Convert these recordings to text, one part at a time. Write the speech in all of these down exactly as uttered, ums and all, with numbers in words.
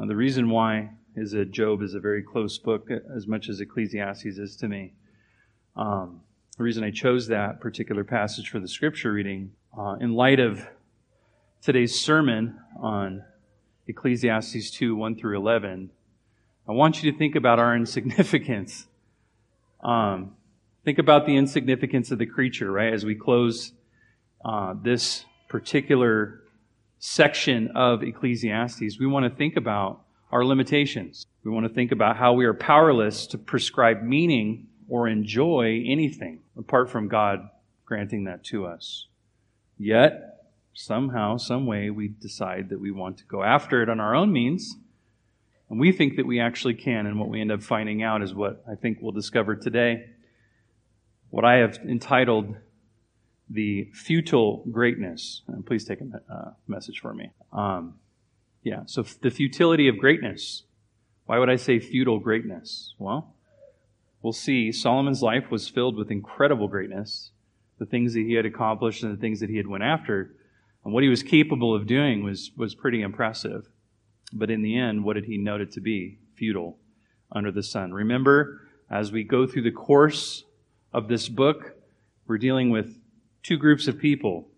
Uh, the reason why is that Job is a very close book, as much as Ecclesiastes is to me. Um, the reason I chose that particular passage for the scripture reading, uh, in light of today's sermon on Ecclesiastes two, one through eleven, I want you to think about our insignificance. Um, think about the insignificance of the creature, right? As we close uh, this particular section of Ecclesiastes, we want to think about our limitations. We want to think about how we are powerless to prescribe meaning or enjoy anything apart from God granting that to us. Yet, somehow, some way, we decide that we want to go after it on our own means, and we think that we actually can, and what we end up finding out is what I think we'll discover today, what I have entitled the futile greatness. And please take a me- uh, message for me. Um, yeah, so f- the futility of greatness. Why would I say futile greatness? Well, we'll see. Solomon's life was filled with incredible greatness, the things that he had accomplished and the things that he had went after, and what he was capable of doing was was pretty impressive. But in the end, what did he note it to be? Futile under the sun. Remember, as we go through the course of this book, we're dealing with two groups of people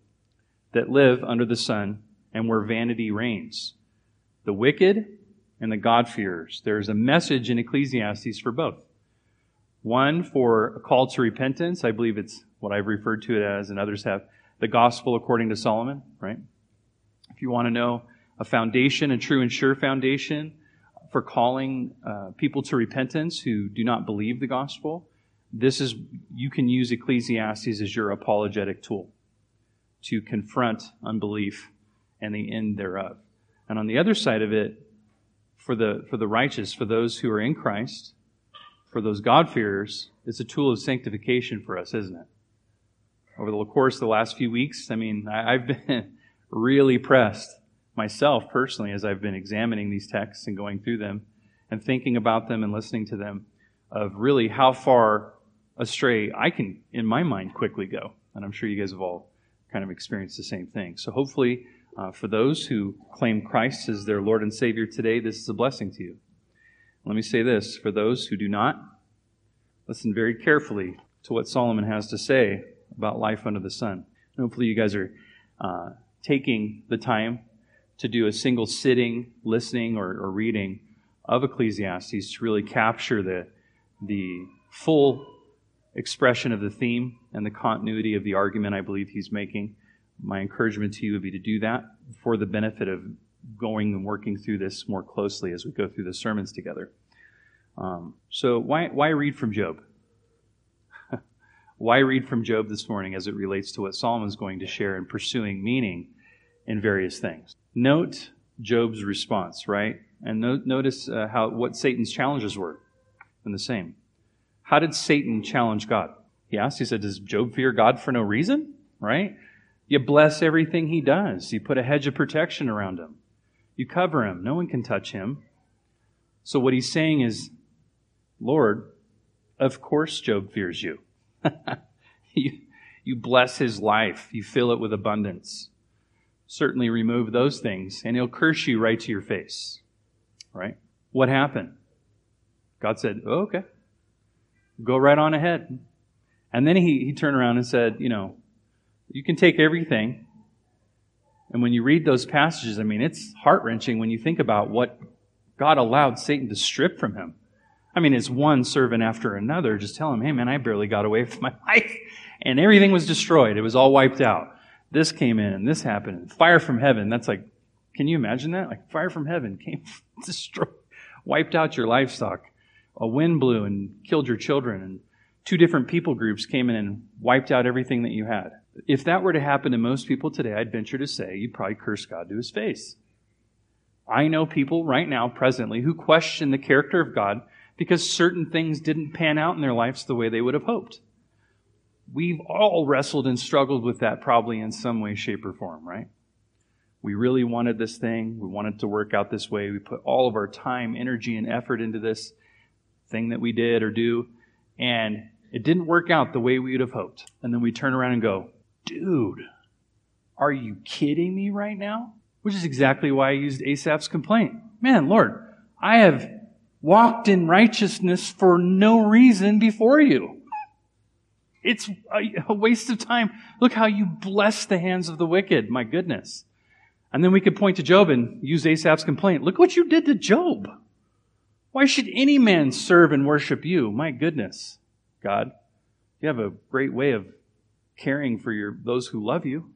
that live under the sun and where vanity reigns. The wicked and the God-fearers. There's a message in Ecclesiastes for both. One for a call to repentance. I believe it's what I've referred to it as, and others have, the gospel according to Solomon, right? If you want to know a foundation, a true and sure foundation for calling uh, people to repentance who do not believe the gospel, this is, you can use Ecclesiastes as your apologetic tool to confront unbelief and the end thereof. And on the other side of it, for the for the righteous, for those who are in Christ, for those God-fearers, it's a tool of sanctification for us, isn't it? Over the course of the last few weeks, I mean, I, I've been really pressed myself personally as I've been examining these texts and going through them and thinking about them and listening to them, of really how far astray I can, in my mind, quickly go. And I'm sure you guys have all kind of experienced the same thing. So hopefully uh, for those who claim Christ as their Lord and Savior today, this is a blessing to you. Let me say this, for those who do not, listen very carefully to what Solomon has to say about life under the sun. And hopefully you guys are uh, taking the time to do a single sitting, listening, or, or reading of Ecclesiastes to really capture the, the full expression of the theme and the continuity of the argument I believe he's making. My encouragement to you would be to do that for the benefit of going and working through this more closely as we go through the sermons together. Um, so why why read from Job? Why read from Job this morning as it relates to what Solomon's going to share in pursuing meaning in various things? Note Job's response, right? And no, notice uh, how what Satan's challenges were in the same. How did Satan challenge God? He asked, he said, does Job fear God for no reason? Right? You bless everything he does. You put a hedge of protection around him. You cover him. No one can touch him. So what he's saying is, Lord, of course Job fears you. you, you bless his life. You fill it with abundance. Certainly remove those things, and he'll curse you right to your face. Right? What happened? God said, oh, okay, go right on ahead. And then he, he turned around and said, you know, you can take everything. And when you read those passages, I mean, it's heart-wrenching when you think about what God allowed Satan to strip from him. I mean, it's one servant after another just tell him, hey, man, I barely got away with my life. And everything was destroyed. It was all wiped out. This came in and this happened. And fire from heaven. That's like, can you imagine that? Like fire from heaven came, destroyed, wiped out your livestock. A wind blew and killed your children, and two different people groups came in and wiped out everything that you had. If that were to happen to most people today, I'd venture to say you'd probably curse God to his face. I know people right now, presently, who question the character of God because certain things didn't pan out in their lives the way they would have hoped. We've all wrestled and struggled with that probably in some way, shape, or form, right? We really wanted this thing. We wanted it to work out this way. We put all of our time, energy, and effort into this thing that we did or do, and it didn't work out the way we would have hoped. And then we turn around and go, dude, are you kidding me right now? Which is exactly why I used Asaph's complaint. man, Lord, I have walked in righteousness for no reason before you. It's a waste of time. Look how you bless the hands of the wicked. My goodness. And then we could point to Job and use Asaph's complaint. Look what you did to Job. Why should any man serve and worship you? My goodness, God, you have a great way of caring for your those who love you,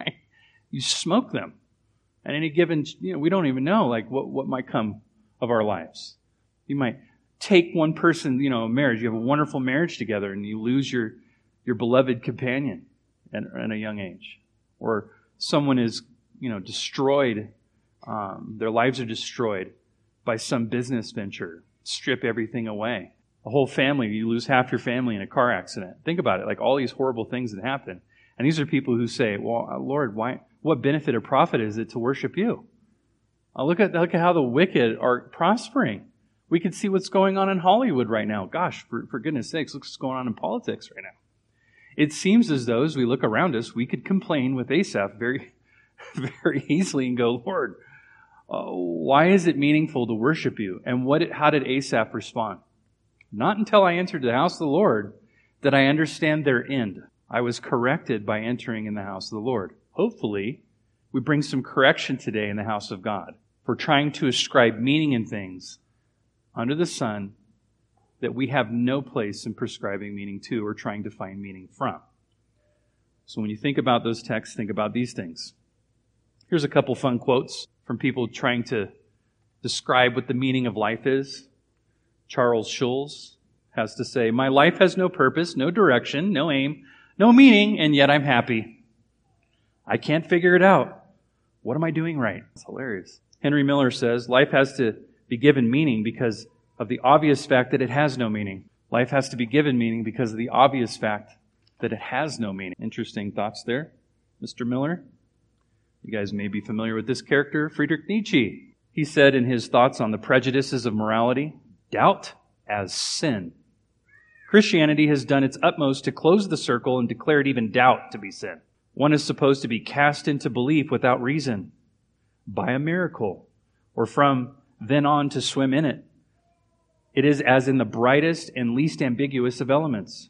right? You smoke them. At any given, you know, we don't even know like what, what might come of our lives. You might take one person, you know, marriage. You have a wonderful marriage together, and you lose your your beloved companion at, at a young age, or someone is, you know, destroyed. Um, their lives are destroyed by some business venture. Strip everything away. A whole family. You lose half your family in a car accident. Think about it. Like all these horrible things that happen. And these are people who say, "Well, Lord, why? What benefit or profit is it to worship you?" Uh, look at look at how the wicked are prospering. We can see what's going on in Hollywood right now. Gosh, for, for goodness sakes, look what's going on in politics right now. It seems as though, as we look around us, we could complain with Asaph very, very easily and go, "Lord, uh, why is it meaningful to worship you?" And what? How did Asaph respond? "Not until I entered the house of the Lord did I understand their end. I was corrected by entering in the house of the Lord." Hopefully, we bring some correction today in the house of God for trying to ascribe meaning in things under the sun that we have no place in prescribing meaning to or trying to find meaning from. So when you think about those texts, think about these things. Here's a couple fun quotes from people trying to describe what the meaning of life is. Charles Schulz has to say, "My life has no purpose, no direction, no aim, no meaning, and yet I'm happy. I can't figure it out. What am I doing right?" It's hilarious. Henry Miller says, "Life has to be given meaning because of the obvious fact that it has no meaning. Life has to be given meaning because of the obvious fact that it has no meaning." Interesting thoughts there, Mister Miller. You guys may be familiar with this character, Friedrich Nietzsche. He said in his thoughts on the prejudices of morality, "Doubt as sin. Christianity has done its utmost to close the circle and declared even doubt to be sin. One is supposed to be cast into belief without reason, by a miracle, or from then on to swim in it. It is as in the brightest and least ambiguous of elements.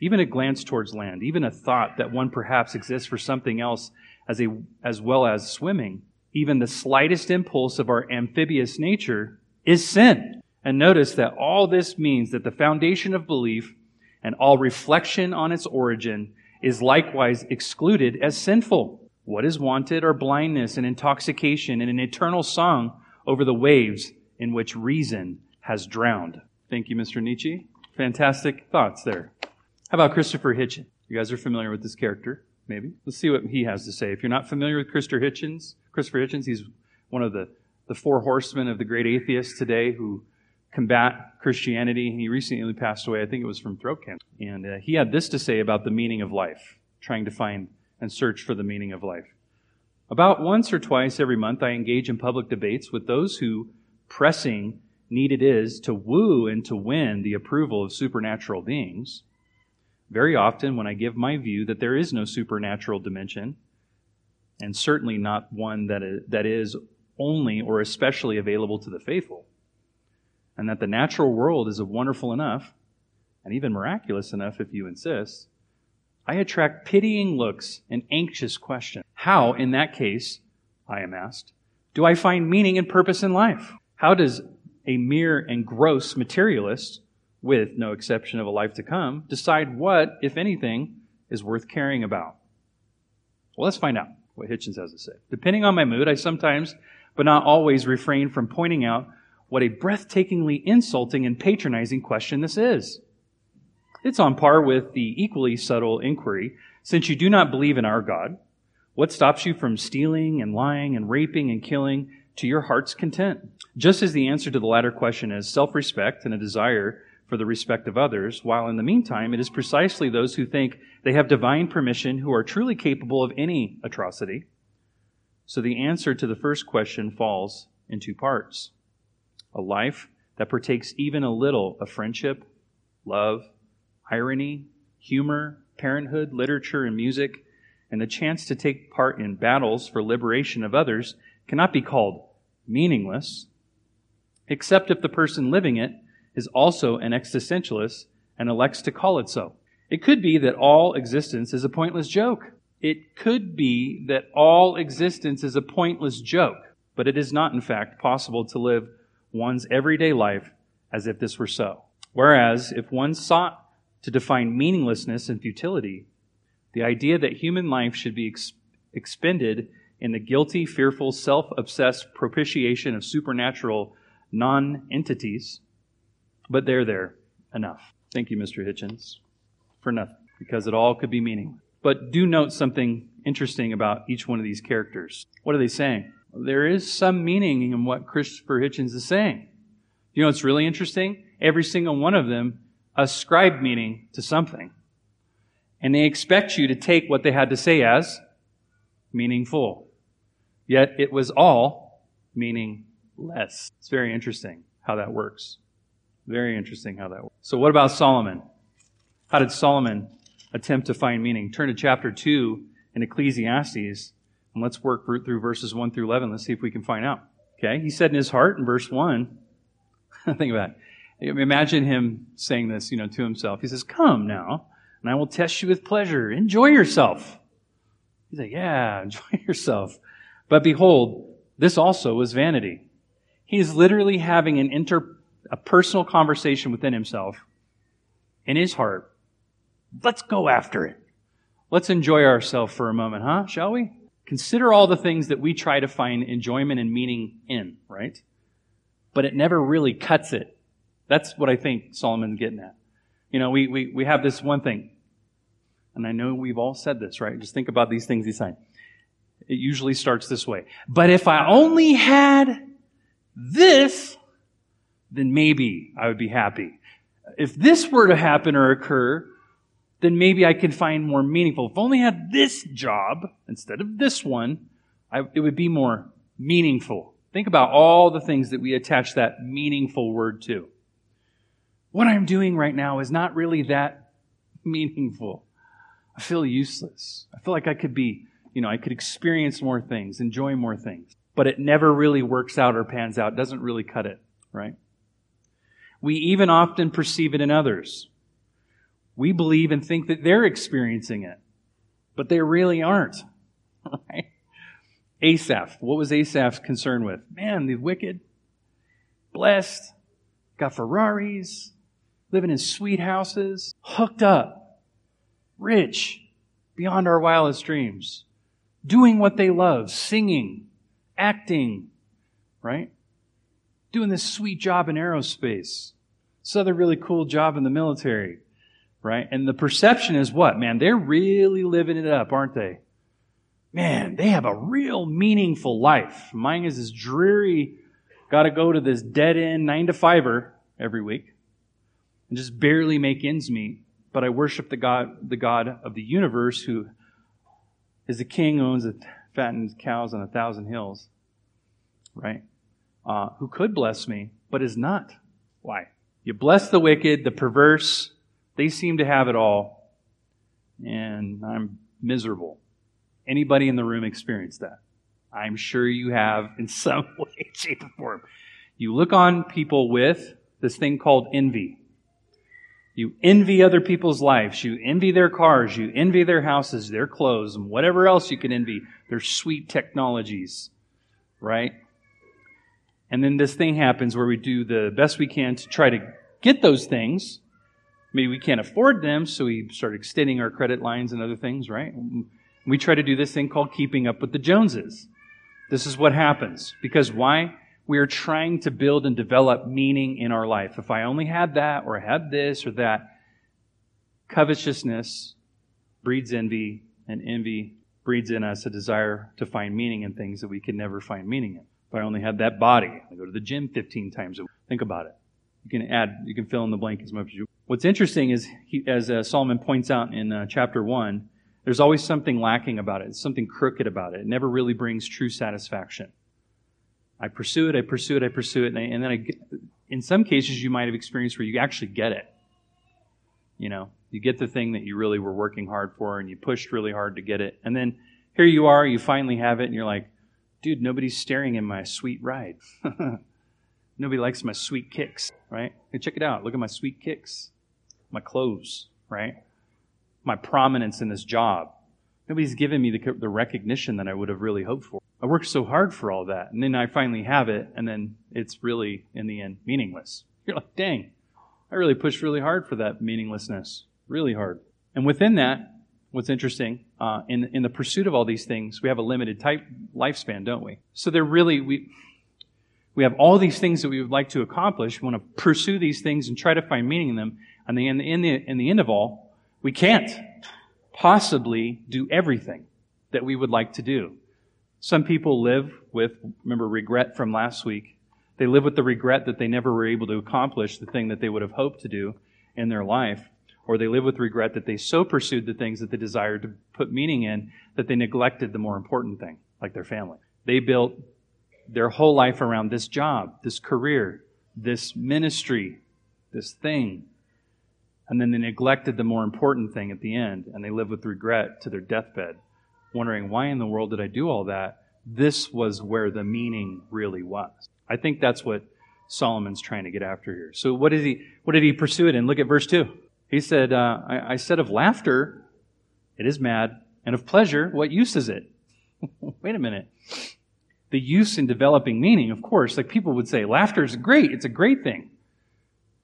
Even a glance towards land, even a thought that one perhaps exists for something else as a, as well as swimming, even the slightest impulse of our amphibious nature is sin." And notice that all this means that the foundation of belief and all reflection on its origin is likewise excluded as sinful. What is wanted are blindness and intoxication and an eternal song over the waves in which reason has drowned. Thank you, Mister Nietzsche. Fantastic thoughts there. How about Christopher Hitchens? You guys are familiar with this character, maybe. Let's see what he has to say. If you're not familiar with Christopher Hitchens, Christopher Hitchens, he's one of the, the four horsemen of the great atheists today who combat Christianity. He recently passed away. I think it was from throat cancer. And uh, he had this to say about the meaning of life, trying to find and search for the meaning of life. "About once or twice every month, I engage in public debates with those who, pressing need it is to woo and to win the approval of supernatural beings. Very often, when I give my view that there is no supernatural dimension, and certainly not one that is, that is only or especially available to the faithful, and that the natural world is wonderful enough, and even miraculous enough if you insist, I attract pitying looks and anxious questions. How, in that case, I am asked, do I find meaning and purpose in life? How does a mere and gross materialist, with no exception of a life to come, decide what, if anything, is worth caring about?" Well, let's find out what Hitchens has to say. "Depending on my mood, I sometimes, but not always, refrain from pointing out what a breathtakingly insulting and patronizing question this is. It's on par with the equally subtle inquiry, since you do not believe in our God, what stops you from stealing and lying and raping and killing to your heart's content? Just as the answer to the latter question is self-respect and a desire for the respect of others, while in the meantime it is precisely those who think they have divine permission who are truly capable of any atrocity. So the answer to the first question falls in two parts. A life that partakes even a little of friendship, love, irony, humor, parenthood, literature, and music, and the chance to take part in battles for liberation of others cannot be called meaningless, except if the person living it is also an existentialist and elects to call it so. It could be that all existence is a pointless joke. It could be that all existence is a pointless joke, but it is not, in fact, possible to live one's everyday life as if this were so. Whereas, if one sought to define meaninglessness and futility, the idea that human life should be ex- expended in the guilty, fearful, self-obsessed propitiation of supernatural non-entities, but they're there, enough. Thank you, Mister Hitchens, for nothing, because it all could be meaningless. But do note something interesting about each one of these characters. What are they saying? There is some meaning in what Christopher Hitchens is saying. You know what's really interesting? Every single one of them ascribed meaning to something. And they expect you to take what they had to say as meaningful. Yet it was all meaningless. It's very interesting how that works. Very interesting how that works. So what about Solomon? How did Solomon attempt to find meaning? Turn to chapter two in Ecclesiastes, and let's work through verses one through eleven. Let's see if we can find out. Okay, he said in his heart in verse one, think about it. Imagine him saying this, you know, to himself. He says, "Come now, and I will test you with pleasure. Enjoy yourself." He's like, yeah, enjoy yourself. But behold, this also is vanity. He's literally having an inter a personal conversation within himself, in his heart. Let's go after it. Let's enjoy ourselves for a moment, huh? Shall we? Consider all the things that we try to find enjoyment and meaning in, right? But it never really cuts it. That's what I think Solomon's getting at. You know, we we we have this one thing, and I know we've all said this, right? Just think about these things he said. It usually starts this way. But if I only had this, then maybe I would be happy. If this were to happen or occur, then maybe I can find more meaningful. If I only had this job instead of this one, I, it would be more meaningful. Think about all the things that we attach that meaningful word to. What I'm doing right now is not really that meaningful. I feel useless. I feel like I could be, you know, I could experience more things, enjoy more things. But it never really works out or pans out. It doesn't really cut it, right? We even often perceive it in others. We believe and think that they're experiencing it, but they really aren't, right? Asaph, what was Asaph concerned with? Man, the wicked, blessed, got Ferraris, living in sweet houses, hooked up, rich, beyond our wildest dreams, doing what they love, singing, acting, right? Doing this sweet job in aerospace, this other really cool job in the military. Right? And the perception is what? Man, they're really living it up, aren't they? Man, they have a real meaningful life. Mine is this dreary, got to go to this dead-end nine-to-fiver every week and just barely make ends meet. But I worship the God, the God of the universe, who is the king, owns and fattens cows on a thousand hills, right? Uh, who could bless me, but is not. Why? You bless the wicked, the perverse. They seem to have it all, and I'm miserable. Anybody in the room experienced that? I'm sure you have in some way, shape, or form. You look on people with this thing called envy. You envy other people's lives. You envy their cars. You envy their houses, their clothes, and whatever else you can envy, their sweet technologies, right? And then this thing happens where we do the best we can to try to get those things. Maybe we can't afford them, so we start extending our credit lines and other things, right? We try to do this thing called keeping up with the Joneses. This is what happens. Because why? We are trying to build and develop meaning in our life. If I only had that, or had this, or that. Covetousness breeds envy, and envy breeds in us a desire to find meaning in things that we can never find meaning in. If I only had that body, I go to the gym fifteen times a week. Think about it. You can add, you can fill in the blank as much as you want. What's interesting is, he, as uh, Solomon points out in uh, chapter one, there's always something lacking about it, something crooked about it. It never really brings true satisfaction. I pursue it, I pursue it, I pursue it, and, I, and then I get, in some cases you might have experienced where you actually get it. You know, you get the thing that you really were working hard for, and you pushed really hard to get it. And then here you are, you finally have it, and you're like, dude, nobody's staring in my sweet ride. Nobody likes my sweet kicks, right? Hey, check it out. Look at my sweet kicks, my clothes, right? My prominence in this job. Nobody's given me the, the recognition that I would have really hoped for. I worked so hard for all that, and then I finally have it, and then it's really, in the end, meaningless. You're like, dang, I really pushed really hard for that meaninglessness, really hard. And within that, what's interesting, uh, in in the pursuit of all these things, we have a limited type lifespan, don't we? So they're really, we we have all these things that we would like to accomplish. We want to pursue these things and try to find meaning in them. And then in the, in the, in the end of all, we can't possibly do everything that we would like to do. Some people live with, remember, regret from last week. They live with the regret that they never were able to accomplish the thing that they would have hoped to do in their life. Or they live with regret that they so pursued the things that they desired to put meaning in that they neglected the more important thing, like their family. They built their whole life around this job, this career, this ministry, this thing. And then they neglected the more important thing at the end, and they live with regret to their deathbed, wondering, why in the world did I do all that? This was where the meaning really was. I think that's what Solomon's trying to get after here. So what did he, what did he pursue it in? Look at verse two. He said, uh, I, I said of laughter, it is mad, and of pleasure, what use is it? Wait a minute. The use in developing meaning, of course, like people would say, laughter is great. It's a great thing.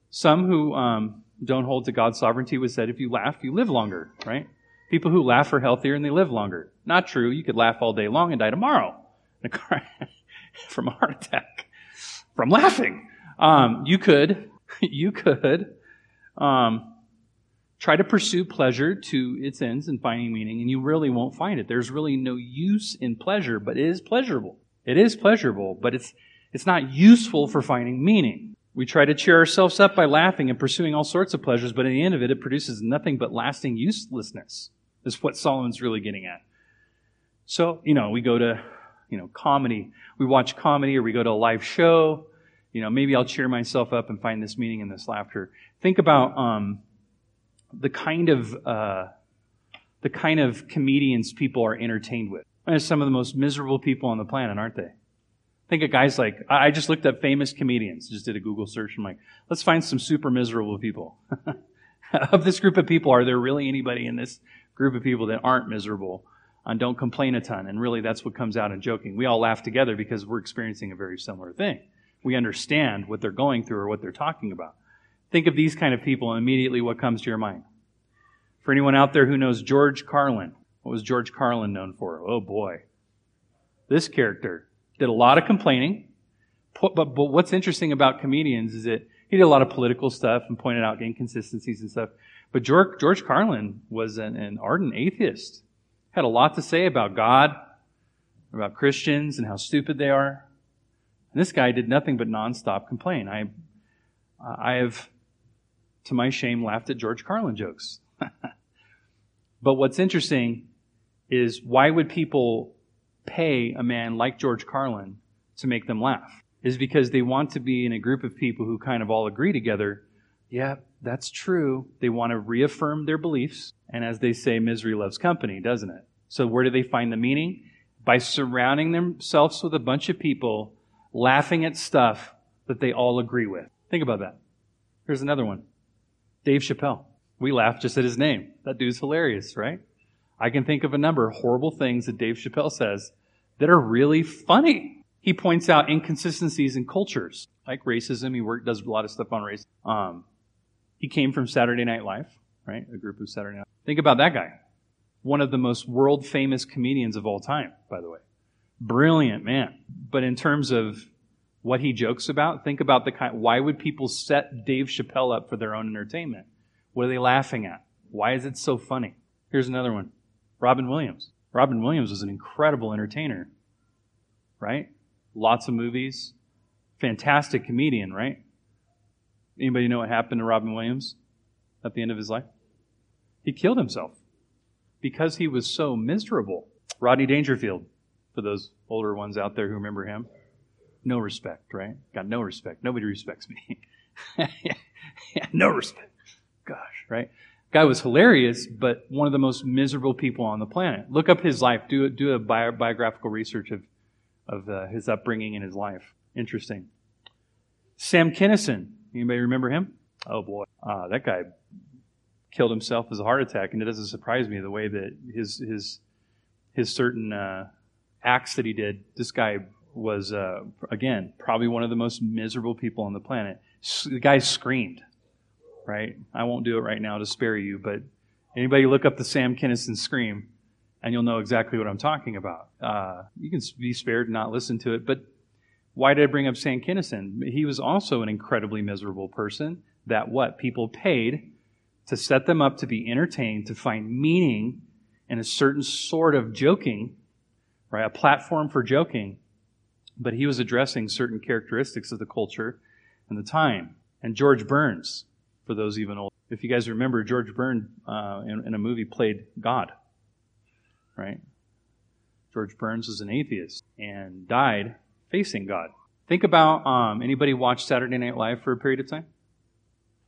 Some who um, don't hold to God's sovereignty would say, if you laugh, you live longer, right? People who laugh are healthier and they live longer. Not true. You could laugh all day long and die tomorrow from a heart attack, from laughing. Um, you could, you could, um, try to pursue pleasure to its ends and finding meaning, and you really won't find it. There's really no use in pleasure, but it is pleasurable. It is pleasurable, but it's it's not useful for finding meaning. We try to cheer ourselves up by laughing and pursuing all sorts of pleasures, but at the end of it, it produces nothing but lasting uselessness, is what Solomon's really getting at. So, you know, we go to, you know, comedy. We watch comedy, or we go to a live show. You know, maybe I'll cheer myself up and find this meaning in this laughter. Think about... um. the kind of uh, the kind of comedians people are entertained with. They're some of the most miserable people on the planet, aren't they? Think of guys like, I just looked up famous comedians, just did a Google search, and I'm like, let's find some super miserable people. Of this group of people, are there really anybody in this group of people that aren't miserable and don't complain a ton? And really, that's what comes out in joking. We all laugh together because we're experiencing a very similar thing. We understand what they're going through or what they're talking about. Think of these kind of people, and immediately what comes to your mind? For anyone out there who knows George Carlin, what was George Carlin known for? Oh, boy. This character did a lot of complaining, but, but what's interesting about comedians is that he did a lot of political stuff and pointed out inconsistencies and stuff, but George, George Carlin was an, an ardent atheist, had a lot to say about God, about Christians, and how stupid they are. And this guy did nothing but nonstop complain. I, I have... to my shame, laughed at George Carlin jokes. But what's interesting is, why would people pay a man like George Carlin to make them laugh? Is because they want to be in a group of people who kind of all agree together, yeah, that's true. They want to reaffirm their beliefs. And as they say, misery loves company, doesn't it? So where do they find the meaning? By surrounding themselves with a bunch of people laughing at stuff that they all agree with. Think about that. Here's another one. Dave Chappelle. We laugh just at his name. That dude's hilarious, right? I can think of a number of horrible things that Dave Chappelle says that are really funny. He points out inconsistencies in cultures, like racism. He work, does a lot of stuff on race. Um, he came from Saturday Night Live, right? A group of Saturday Night. Think about that guy. One of the most world-famous comedians of all time, by the way. Brilliant man. But in terms of what he jokes about, think about the kind, why would people set Dave Chappelle up for their own entertainment? What are they laughing at? Why is it so funny? Here's another one. Robin Williams. Robin Williams was an incredible entertainer, right? Lots of movies. Fantastic comedian, right? Anybody know what happened to Robin Williams at the end of his life? He killed himself because he was so miserable. Rodney Dangerfield, for those older ones out there who remember him. No respect, right? Got no respect. Nobody respects me. yeah, yeah, no respect. Gosh, right? Guy was hilarious, but one of the most miserable people on the planet. Look up his life. Do, do a bio, biographical research of, of uh, his upbringing and his life. Interesting. Sam Kinison. Anybody remember him? Oh, boy. Uh, that guy killed himself as a heart attack, and it doesn't surprise me the way that his his his certain uh, acts that he did. This guy was, uh, again, probably one of the most miserable people on the planet. The guy screamed, right? I won't do it right now to spare you, but anybody look up the Sam Kinison scream, and you'll know exactly what I'm talking about. Uh, you can be spared and not listen to it, but why did I bring up Sam Kinison? He was also an incredibly miserable person that what? People paid to set them up to be entertained, to find meaning in a certain sort of joking, right? A platform for joking. But he was addressing certain characteristics of the culture and the time. And George Burns, for those even older. If you guys remember, George Burns uh, in, in a movie played God, right? George Burns was an atheist and died facing God. Think about, um, anybody watch Saturday Night Live for a period of time?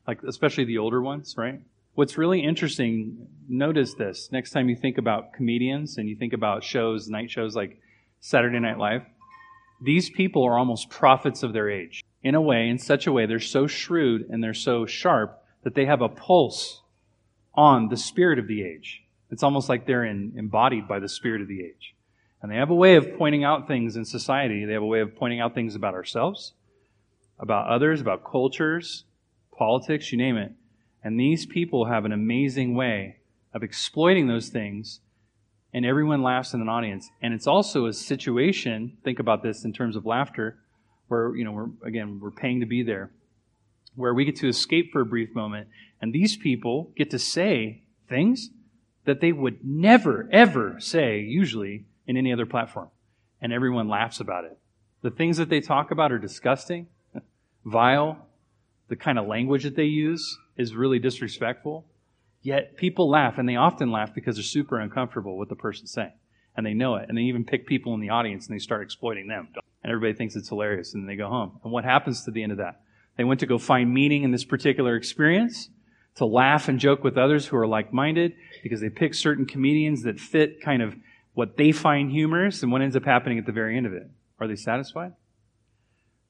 Like, especially the older ones, right? What's really interesting, notice this. Next time you think about comedians and you think about shows, night shows like Saturday Night Live, these people are almost prophets of their age. In a way, in such a way, they're so shrewd and they're so sharp that they have a pulse on the spirit of the age. It's almost like they're in, embodied by the spirit of the age. And they have a way of pointing out things in society. They have a way of pointing out things about ourselves, about others, about cultures, politics, you name it. And these people have an amazing way of exploiting those things, and everyone laughs in an audience. And it's also a situation, think about this in terms of laughter, where, you know, we're, again, we're paying to be there, where we get to escape for a brief moment, and these people get to say things that they would never, ever say, usually, in any other platform. And everyone laughs about it. The things that they talk about are disgusting, vile. The kind of language that they use is really disrespectful. Yet people laugh, and they often laugh because they're super uncomfortable with the person saying. And they know it. And they even pick people in the audience, and they start exploiting them. And everybody thinks it's hilarious, and they go home. And what happens to the end of that? They went to go find meaning in this particular experience, to laugh and joke with others who are like-minded, because they pick certain comedians that fit kind of what they find humorous, and what ends up happening at the very end of it? Are they satisfied?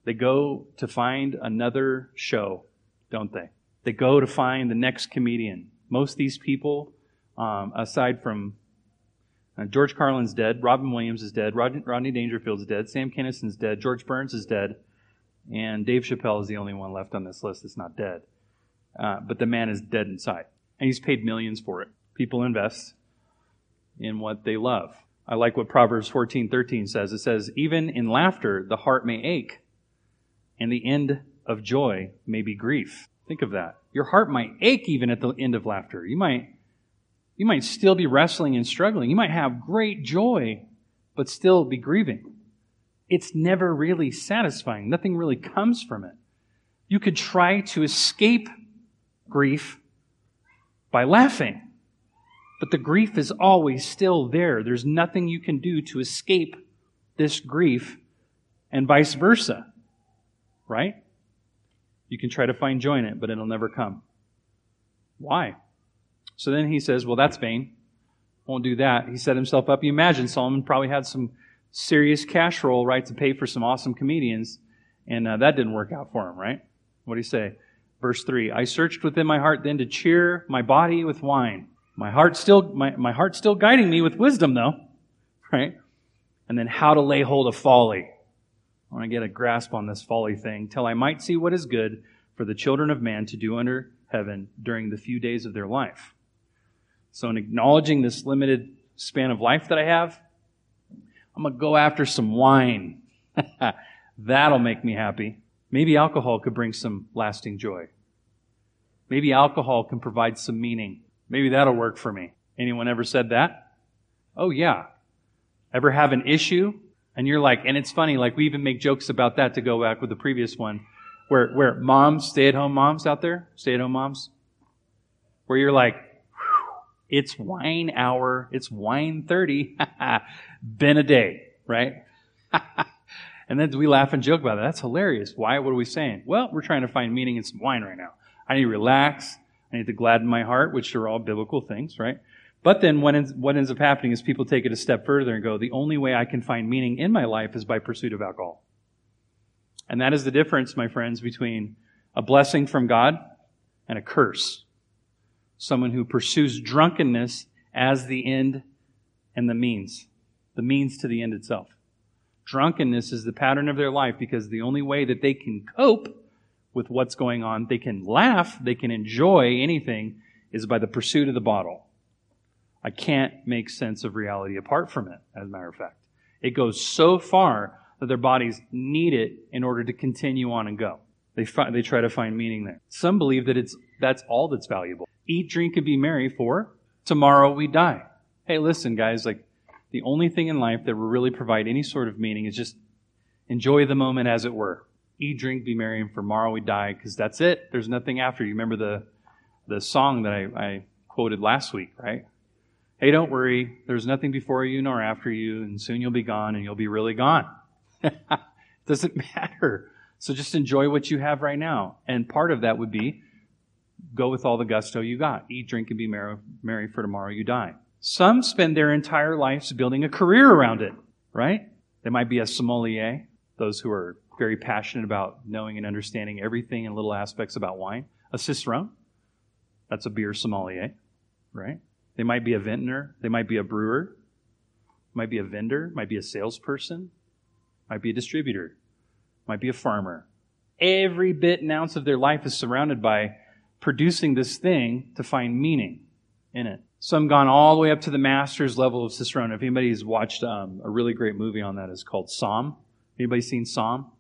They go to find another show, don't they? They go to find the next comedian. Most of these people, um, aside from uh, George Carlin's dead, Robin Williams is dead, Rod- Rodney Dangerfield's dead, Sam Kinison's dead, George Burns is dead, and Dave Chappelle is the only one left on this list that's not dead. Uh, but the man is dead inside, and he's paid millions for it. People invest in what they love. I like what Proverbs fourteen thirteen says. It says, even in laughter the heart may ache, and the end of joy may be grief. Think of that. Your heart might ache even at the end of laughter. You might, you might still be wrestling and struggling. You might have great joy, but still be grieving. It's never really satisfying. Nothing really comes from it. You could try to escape grief by laughing, but the grief is always still there. There's nothing you can do to escape this grief, and vice versa, right? You can try to find joy in it, but it'll never come. Why? So then he says, well, that's vain. Won't do that. He set himself up. You imagine Solomon probably had some serious cash roll, right, to pay for some awesome comedians, and uh, that didn't work out for him, right? What do you say? Verse three, I searched within my heart then to cheer my body with wine. My heart still, my, my heart's still guiding me with wisdom, though, right? And then how to lay hold of folly. I want to get a grasp on this folly thing, till I might see what is good for the children of man to do under heaven during the few days of their life. So in acknowledging this limited span of life that I have, I'm going to go after some wine. That'll make me happy. Maybe alcohol could bring some lasting joy. Maybe alcohol can provide some meaning. Maybe that'll work for me. Anyone ever said that? Oh, yeah. Ever have an issue? And you're like, and it's funny, like we even make jokes about that to go back with the previous one, where where moms, stay-at-home moms out there, stay-at-home moms, where you're like, it's wine hour, it's wine thirty, been a day, right? And then we laugh and joke about it. That's hilarious. Why? What are we saying? Well, we're trying to find meaning in some wine right now. I need to relax. I need to gladden my heart, which are all biblical things, right? But then what ends, what ends up happening is people take it a step further and go, the only way I can find meaning in my life is by pursuit of alcohol. And that is the difference, my friends, between a blessing from God and a curse. Someone who pursues drunkenness as the end and the means. The means to the end itself. Drunkenness is the pattern of their life because the only way that they can cope with what's going on, they can laugh, they can enjoy anything, is by the pursuit of the bottle. I can't make sense of reality apart from it, as a matter of fact. It goes so far that their bodies need it in order to continue on and go. They fi- they try to find meaning there. Some believe that it's that's all that's valuable. Eat, drink, and be merry, for tomorrow we die. Hey, listen, guys, like the only thing in life that will really provide any sort of meaning is just enjoy the moment as it were. Eat, drink, be merry, and for tomorrow we die, because that's it. There's nothing after. You remember the the song that I, I quoted last week, right? Hey, don't worry. There's nothing before you nor after you, and soon you'll be gone, and you'll be really gone. It doesn't matter. So just enjoy what you have right now. And part of that would be go with all the gusto you got. Eat, drink, and be merry, merry for tomorrow you die. Some spend their entire lives building a career around it, right? They might be a sommelier, those who are very passionate about knowing and understanding everything and little aspects about wine. A cicerone, that's a beer sommelier, right? They might be a vintner. They might be a brewer. Might be a vendor. Might be a salesperson. Might be a distributor. Might be a farmer. Every bit and ounce of their life is surrounded by producing this thing to find meaning in it. Some gone all the way up to the master's level of Cicerone. If anybody's watched um, a really great movie on that, it's called Psalm. Anybody seen Psalm?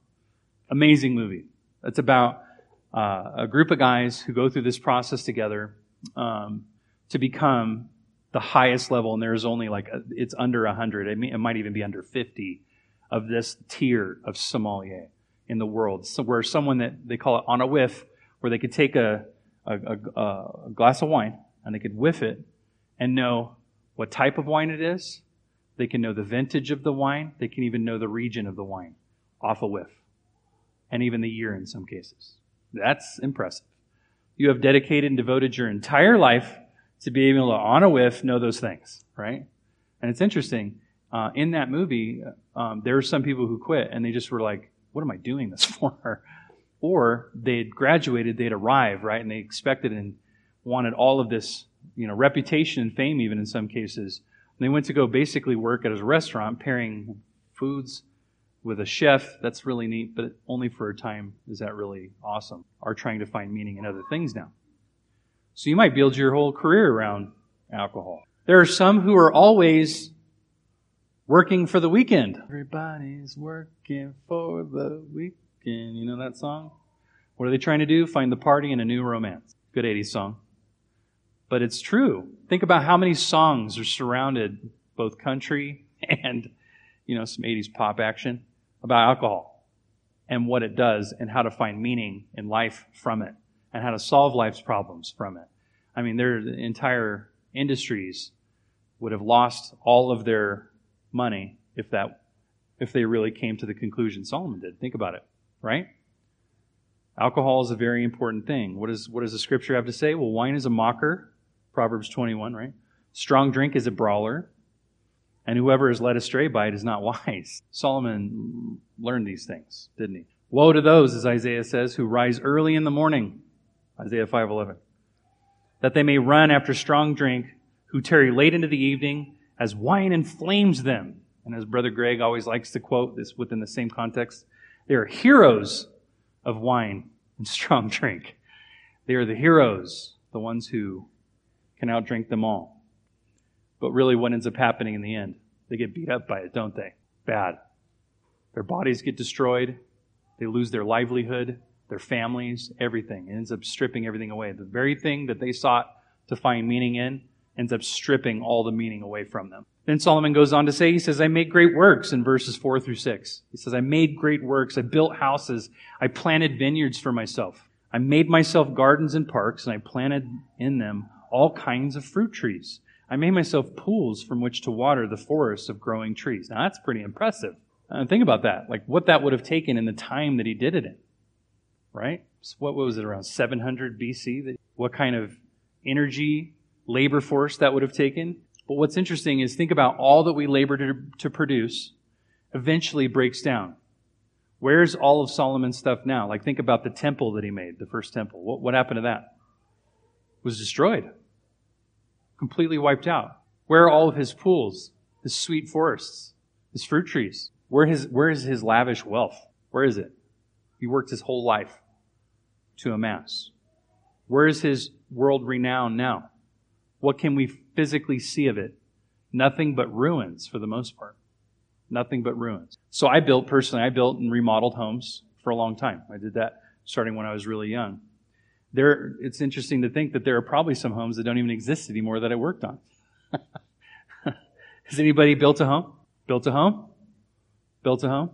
Amazing movie. It's about uh, a group of guys who go through this process together. Um, to become the highest level, and there's only like, a, it's under one hundred, it, may, it might even be under fifty of this tier of sommelier in the world. So where someone that, they call it on a whiff, where they could take a, a, a, a glass of wine, and they could whiff it, and know what type of wine it is, they can know the vintage of the wine, they can even know the region of the wine, off a whiff, and even the year in some cases. That's impressive. You have dedicated and devoted your entire life to be able to, on a whiff, know those things, right? And it's interesting. Uh, in that movie, um, there were some people who quit, and they just were like, what am I doing this for? Or they had graduated, they'd arrived, right? And they expected and wanted all of this, you know, reputation and fame even in some cases. And they went to go basically work at a restaurant, pairing foods with a chef. That's really neat, but only for a time is that really awesome. Are trying to find meaning in other things now. So you might build your whole career around alcohol. There are some who are always working for the weekend. Everybody's working for the weekend. You know that song? What are they trying to do? Find the party and a new romance. Good eighties song. But it's true. Think about how many songs are surrounded, both country and, you know, some eighties pop action, about alcohol and what it does and how to find meaning in life from it. And how to solve life's problems from it. I mean, their entire industries would have lost all of their money if that, if they really came to the conclusion Solomon did. Think about it, right? Alcohol is a very important thing. What is, what does the Scripture have to say? Well, wine is a mocker, Proverbs twenty-one, right? Strong drink is a brawler, and whoever is led astray by it is not wise. Solomon learned these things, didn't he? Woe to those, as Isaiah says, who rise early in the morning. Isaiah five eleven. That they may run after strong drink, who tarry late into the evening, as wine inflames them. And as Brother Greg always likes to quote this within the same context, they are heroes of wine and strong drink. They are the heroes, the ones who can outdrink them all. But really what ends up happening in the end? They get beat up by it, don't they? Bad. Their bodies get destroyed. They lose their livelihood. Their families, everything. It ends up stripping everything away. The very thing that they sought to find meaning in ends up stripping all the meaning away from them. Then Solomon goes on to say, he says, I made great works in verses four through six. He says, I made great works. I built houses. I planted vineyards for myself. I made myself gardens and parks, and I planted in them all kinds of fruit trees. I made myself pools from which to water the forests of growing trees. Now that's pretty impressive. Uh, think about that. Like what that would have taken in the time that he did it in. Right? So what was it, around seven hundred B C? What kind of energy labor force that would have taken. But what's interesting is think about all that we labor to, to produce eventually breaks down. Where's all of Solomon's stuff now? Like, think about the temple that he made, the first temple. What, what happened to that? It was destroyed. Completely wiped out. Where are all of his pools, his sweet forests, his fruit trees? Where his, where is his lavish wealth? Where is it? He worked his whole life to amass. Where is his world renown now? What can we physically see of it? Nothing but ruins for the most part. Nothing but ruins. So I built, personally, I built and remodeled homes for a long time. I did that starting when I was really young. There, it's interesting to think that there are probably some homes that don't even exist anymore that I worked on. Has anybody built a home? Built a home? Built a home?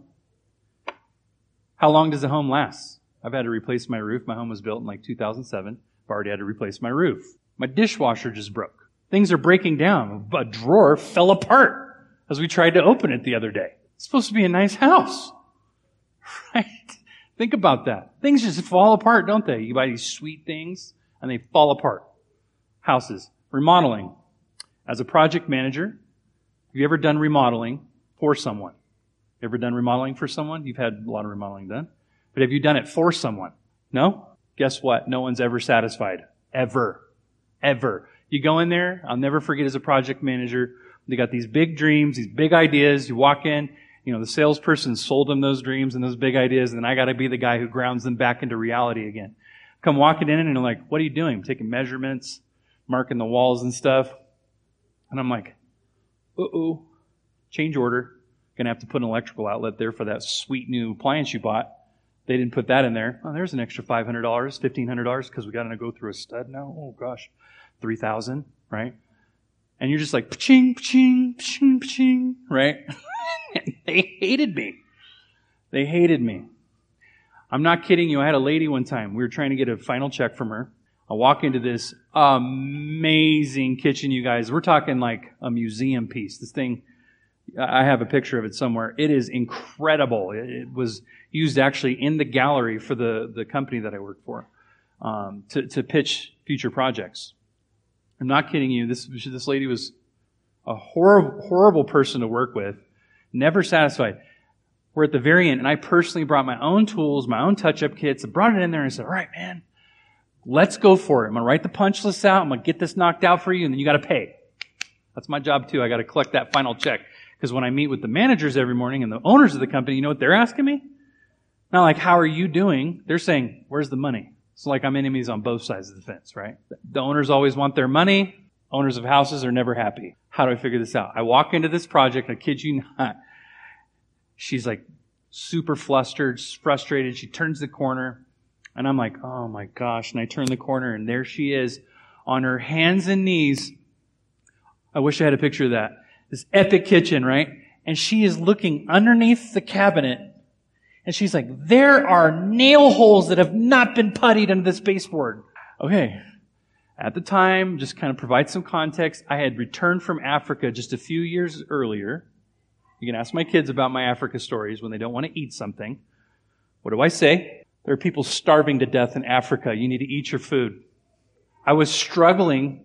How long does a home last? I've had to replace my roof. My home was built in like two thousand seven. I've already had to replace my roof. My dishwasher just broke. Things are breaking down. A drawer fell apart as we tried to open it the other day. It's supposed to be a nice house, right? Think about that. Things just fall apart, don't they? You buy these sweet things, and they fall apart. Houses. Remodeling. As a project manager, have you ever done remodeling for someone? Ever done remodeling for someone? You've had a lot of remodeling done. But have you done it for someone? No? Guess what? No one's ever satisfied. Ever. Ever. You go in there, I'll never forget as a project manager, they got these big dreams, these big ideas. You walk in, you know, the salesperson sold them those dreams and those big ideas, and then I got to be the guy who grounds them back into reality again. Come walking in, and they're like, what are you doing? I'm taking measurements, marking the walls and stuff. And I'm like, uh-oh, change order. Going to have to put an electrical outlet there for that sweet new appliance you bought. They didn't put that in there. Oh, there's an extra five hundred dollars, fifteen hundred dollars, because we got to go through a stud now. Oh, gosh, three thousand dollars, right? And you're just like, pa-ching, pa-ching, pa-ching, pa-ching, right? They hated me. They hated me. I'm not kidding you. I had a lady one time. We were trying to get a final check from her. I walk into this amazing kitchen, you guys. We're talking like a museum piece. This thing, I have a picture of it somewhere. It is incredible. It was used actually in the gallery for the, the company that I work for um, to, to pitch future projects. I'm not kidding you. This this lady was a horrible, horrible person to work with, never satisfied. We're at the very end, and I personally brought my own tools, my own touch-up kits, and brought it in there and said, all right, man, let's go for it. I'm going to write the punch list out. I'm going to get this knocked out for you, and then you got to pay. That's my job, too. I got to collect that final check. Because when I meet with the managers every morning and the owners of the company, you know what they're asking me? Not like, how are you doing? They're saying, where's the money? It's so like I'm enemies on both sides of the fence, right? The owners always want their money. Owners of houses are never happy. How do I figure this out? I walk into this project, I kid you not. She's like super flustered, frustrated. She turns the corner, and I'm like, oh my gosh. And I turn the corner, and there she is on her hands and knees. I wish I had a picture of that. This epic kitchen, right? And she is looking underneath the cabinet. And she's like, there are nail holes that have not been puttied under this baseboard. Okay. At the time, just kind of provide some context, I had returned from Africa just a few years earlier. You can ask my kids about my Africa stories when they don't want to eat something. What do I say? There are people starving to death in Africa. You need to eat your food. I was struggling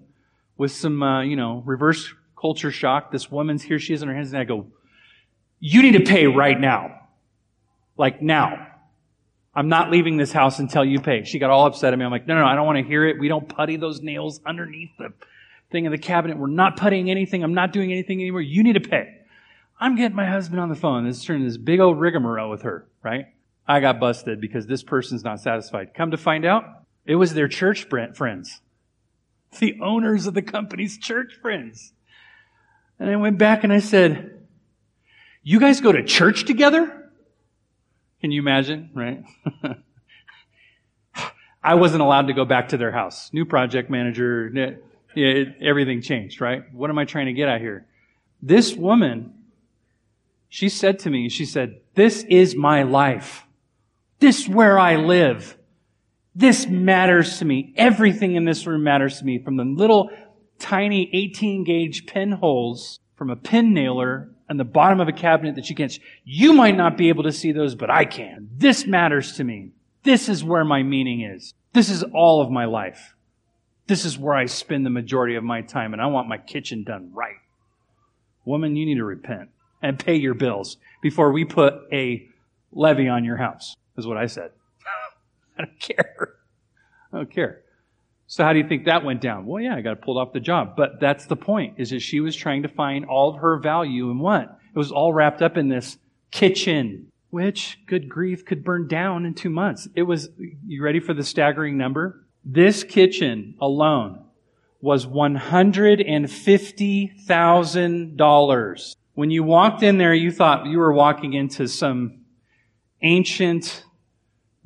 with some, uh, you know, reverse culture shock. This woman's here. She is in her hands. And I go, you need to pay right now. Like now. I'm not leaving this house until you pay. She got all upset at me. I'm like, no, no, I don't want to hear it. We don't putty those nails underneath the thing in the cabinet. We're not puttying anything. I'm not doing anything anymore. You need to pay. I'm getting my husband on the phone. This turned this big old rigmarole with her, right? I got busted because this person's not satisfied. Come to find out, it was their church friends. The owners of the company's church friends. And I went back and I said, you guys go to church together? Can you imagine, right? I wasn't allowed to go back to their house. New project manager, it, it, everything changed, right? What am I trying to get out here? This woman, she said to me, she said, this is my life. This is where I live. This matters to me. Everything in this room matters to me, from the little tiny eighteen-gauge pinholes from a pin nailer and the bottom of a cabinet that you can't, you might not be able to see those, but I can. This matters to me. This is where my meaning is. This is all of my life. This is where I spend the majority of my time, and I want my kitchen done right. Woman, you need to repent and pay your bills before we put a levy on your house, is what I said. I don't care. I don't care. So how do you think that went down? Well, yeah, I got pulled off the job. But that's the point, is that she was trying to find all of her value in what? It was all wrapped up in this kitchen, which, good grief, could burn down in two months. It was, you ready for the staggering number? This kitchen alone was one hundred fifty thousand dollars. When you walked in there, you thought you were walking into some ancient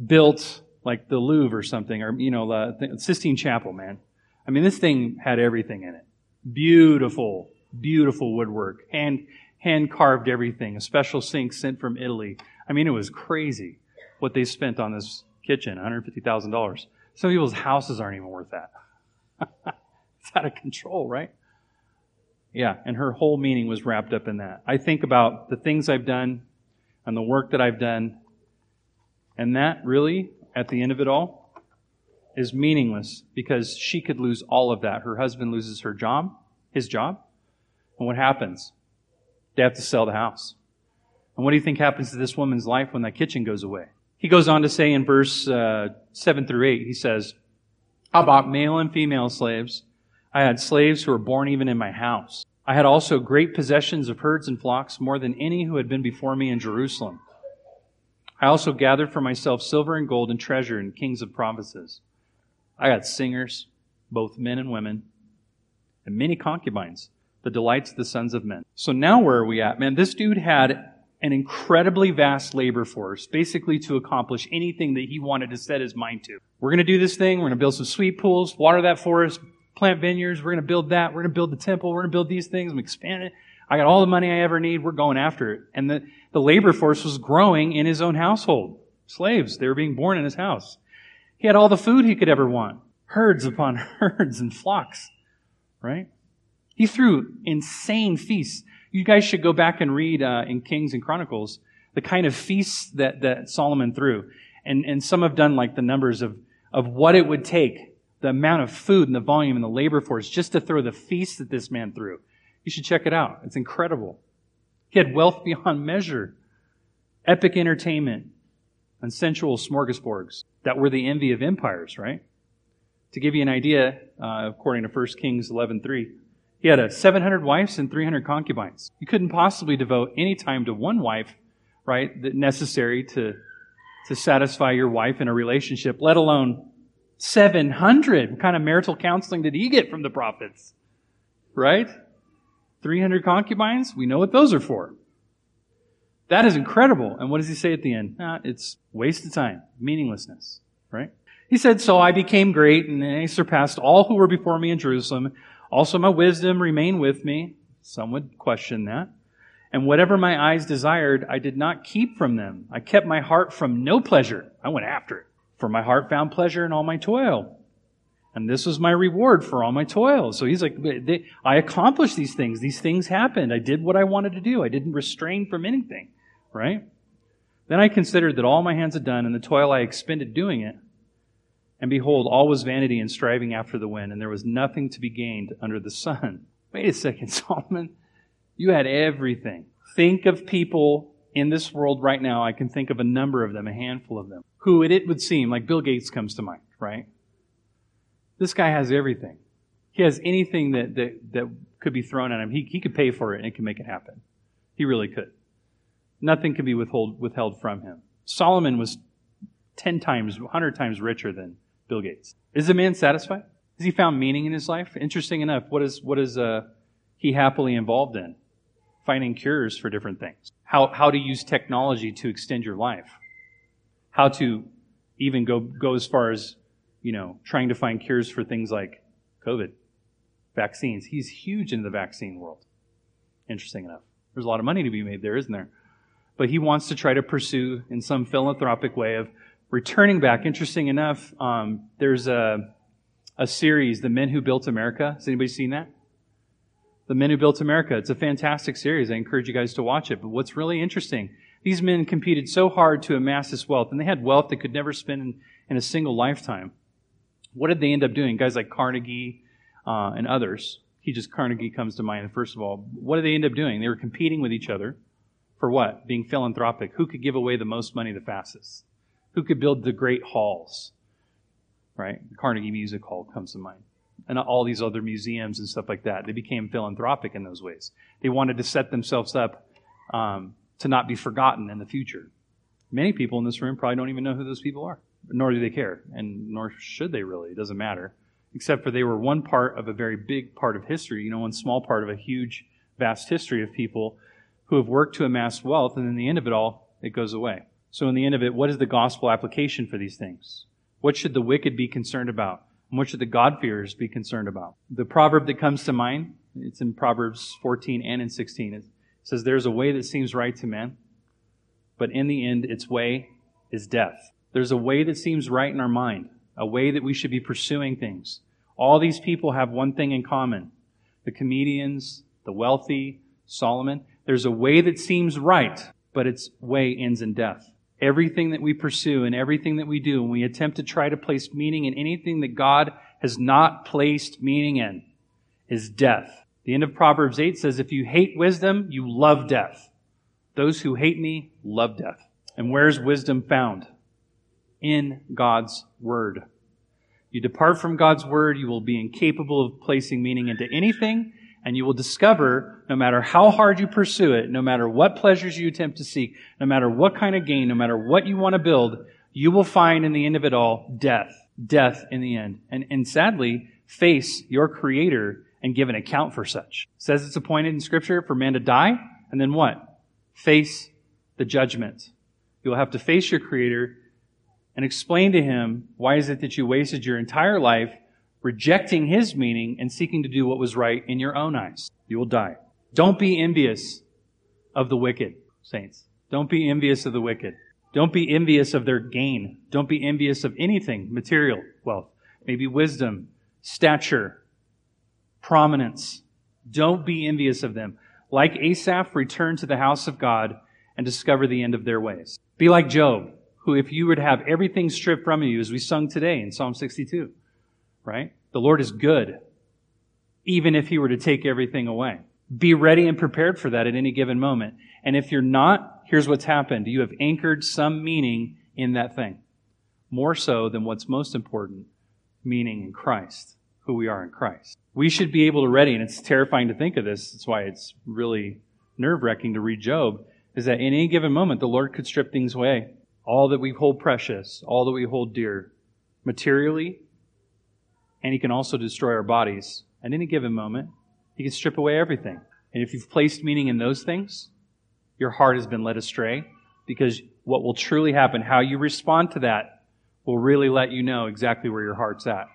built, like the Louvre or something, or, you know, the Sistine Chapel, man. I mean, this thing had everything in it. Beautiful, beautiful woodwork, hand, hand-carved everything, a special sink sent from Italy. I mean, it was crazy what they spent on this kitchen, one hundred fifty thousand dollars. Some people's houses aren't even worth that. It's out of control, right? Yeah, and her whole meaning was wrapped up in that. I think about the things I've done and the work that I've done, and that really, at the end of it all, is meaningless, because she could lose all of that. Her husband loses her job, his job, and what happens? They have to sell the house. And what do you think happens to this woman's life when that kitchen goes away? He goes on to say in verse uh, seven through eight, he says, I bought male and female slaves. I had slaves who were born even in my house. I had also great possessions of herds and flocks, more than any who had been before me in Jerusalem. I also gathered for myself silver and gold and treasure and kings of provinces. I got singers, both men and women, and many concubines, the delights of the sons of men. So now where are we at? Man, this dude had an incredibly vast labor force, basically to accomplish anything that he wanted to set his mind to. We're going to do this thing. We're going to build some sweet pools, water that forest, plant vineyards. We're going to build that. We're going to build the temple. We're going to build these things. I'm going to expand it. I got all the money I ever need. We're going after it. And the, the labor force was growing in his own household. Slaves, they were being born in his house. He had all the food he could ever want. Herds upon herds and flocks, right? He threw insane feasts. You guys should go back and read uh, in Kings and Chronicles the kind of feasts that, that Solomon threw. And, and some have done like the numbers of, of what it would take, the amount of food and the volume and the labor force just to throw the feast that this man threw. You should check it out. It's incredible. He had wealth beyond measure, epic entertainment, and sensual smorgasbords that were the envy of empires, right? To give you an idea, uh, according to First Kings eleven three, he had a seven hundred wives and three hundred concubines. You couldn't possibly devote any time to one wife, right, that necessary to, to satisfy your wife in a relationship, let alone seven hundred. What kind of marital counseling did he get from the prophets, right? three hundred concubines, we know what those are for. That is incredible. And what does he say at the end? Ah, it's waste of time, meaninglessness, right? He said, so I became great, and I surpassed all who were before me in Jerusalem. Also my wisdom remained with me. Some would question that. And whatever my eyes desired, I did not keep from them. I kept my heart from no pleasure. I went after it. For my heart found pleasure in all my toil. And this was my reward for all my toil. So he's like, they, I accomplished these things. These things happened. I did what I wanted to do. I didn't restrain from anything, right? Then I considered that all my hands had done and the toil I expended doing it. And behold, all was vanity and striving after the wind, and there was nothing to be gained under the sun. Wait a second, Solomon. You had everything. Think of people in this world right now. I can think of a number of them, a handful of them, who it, it would seem, like Bill Gates comes to mind, right? This guy has everything. He has anything that, that, that could be thrown at him. He, he could pay for it and can make it happen. He really could. Nothing could be withhold, withheld from him. Solomon was ten times, one hundred times richer than Bill Gates. Is the man satisfied? Has he found meaning in his life? Interesting enough, what is, what is uh, he happily involved in? Finding cures for different things. How, how to use technology to extend your life. How to even go, go as far as, you know, trying to find cures for things like COVID, vaccines. He's huge into the vaccine world. Interesting enough. There's a lot of money to be made there, isn't there? But he wants to try to pursue in some philanthropic way of returning back. Interesting enough, um, there's a, a series, The Men Who Built America. Has anybody seen that? The Men Who Built America. It's a fantastic series. I encourage you guys to watch it. But what's really interesting, these men competed so hard to amass this wealth, and they had wealth they could never spend in, in a single lifetime. What did they end up doing? Guys like Carnegie uh, and others. He just, Carnegie comes to mind, first of all. What did they end up doing? They were competing with each other for what? Being philanthropic. Who could give away the most money the fastest? Who could build the great halls? Right? The Carnegie Music Hall comes to mind. And all these other museums and stuff like that. They became philanthropic in those ways. They wanted to set themselves up um, to not be forgotten in the future. Many people in this room probably don't even know who those people are, nor do they care, and nor should they really. It doesn't matter, except for they were one part of a very big part of history, you know, one small part of a huge, vast history of people who have worked to amass wealth, and in the end of it all, it goes away. So in the end of it, what is the gospel application for these things? What should the wicked be concerned about? And what should the God-fearers be concerned about? The proverb that comes to mind, it's in Proverbs fourteen and in sixteen. It says, there's a way that seems right to men, but in the end, its way is death. There's a way that seems right in our mind, a way that we should be pursuing things. All these people have one thing in common. The comedians, the wealthy, Solomon. There's a way that seems right, but its way ends in death. Everything that we pursue and everything that we do, and we attempt to try to place meaning in anything that God has not placed meaning in, is death. The end of Proverbs eight says, if you hate wisdom, you love death. Those who hate me love death. And where's wisdom found? In God's Word. You depart from God's Word, you will be incapable of placing meaning into anything, and you will discover, no matter how hard you pursue it, no matter what pleasures you attempt to seek, no matter what kind of gain, no matter what you want to build, you will find in the end of it all death. Death in the end. And, and sadly, face your Creator and give an account for such. It says it's appointed in Scripture for man to die, and then what? Face the judgment. You'll have to face your Creator and explain to Him, why is it that you wasted your entire life rejecting His meaning and seeking to do what was right in your own eyes? You will die. Don't be envious of the wicked, saints. Don't be envious of the wicked. Don't be envious of their gain. Don't be envious of anything, material wealth, maybe wisdom, stature, prominence. Don't be envious of them. Like Asaph, return to the house of God and discover the end of their ways. Be like Job, who, if you were to have everything stripped from you, as we sung today in Psalm sixty-two, right? The Lord is good, even if He were to take everything away. Be ready and prepared for that at any given moment. And if you're not, here's what's happened. You have anchored some meaning in that thing, more so than what's most important, meaning in Christ, who we are in Christ. We should be able to ready, and it's terrifying to think of this. That's why it's really nerve-wracking to read Job, is that in any given moment, the Lord could strip things away. All that we hold precious, all that we hold dear, materially, and He can also destroy our bodies. At any given moment, He can strip away everything. And if you've placed meaning in those things, your heart has been led astray, because what will truly happen, how you respond to that, will really let you know exactly where your heart's at.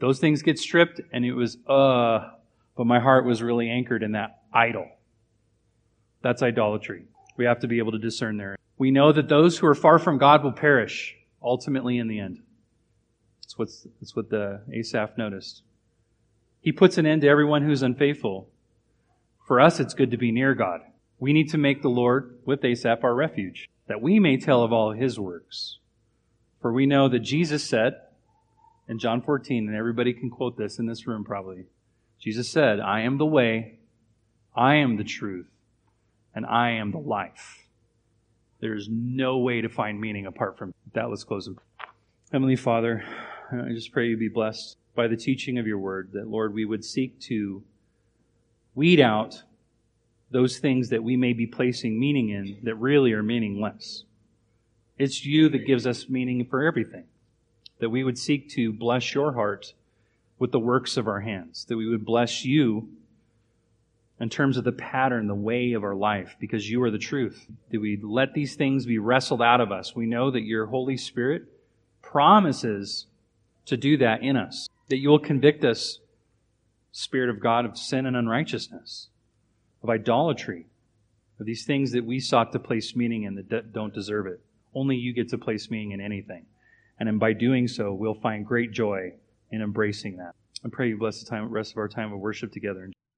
Those things get stripped, and it was, uh, but my heart was really anchored in that idol. That's idolatry. We have to be able to discern there. We know that those who are far from God will perish, ultimately in the end. That's, what's, that's what the Asaph noticed. He puts an end to everyone who's unfaithful. For us, it's good to be near God. We need to make the Lord, with Asaph, our refuge, that we may tell of all His works. For we know that Jesus said, in John fourteen, and everybody can quote this in this room probably, Jesus said, I am the way, I am the truth, and I am the life. There's no way to find meaning apart from that. Let's close in prayer. Heavenly Father, I just pray You be blessed by the teaching of Your Word, that, Lord, we would seek to weed out those things that we may be placing meaning in that really are meaningless. It's You that gives us meaning for everything, that we would seek to bless Your heart with the works of our hands, that we would bless You in terms of the pattern, the way of our life, because You are the truth. That we let these things be wrestled out of us. We know that Your Holy Spirit promises to do that in us, that You will convict us, Spirit of God, of sin and unrighteousness, of idolatry, of these things that we sought to place meaning in that de- don't deserve it. Only You get to place meaning in anything. And in by doing so, we'll find great joy in embracing that. I pray You bless the time, rest of our time of worship together.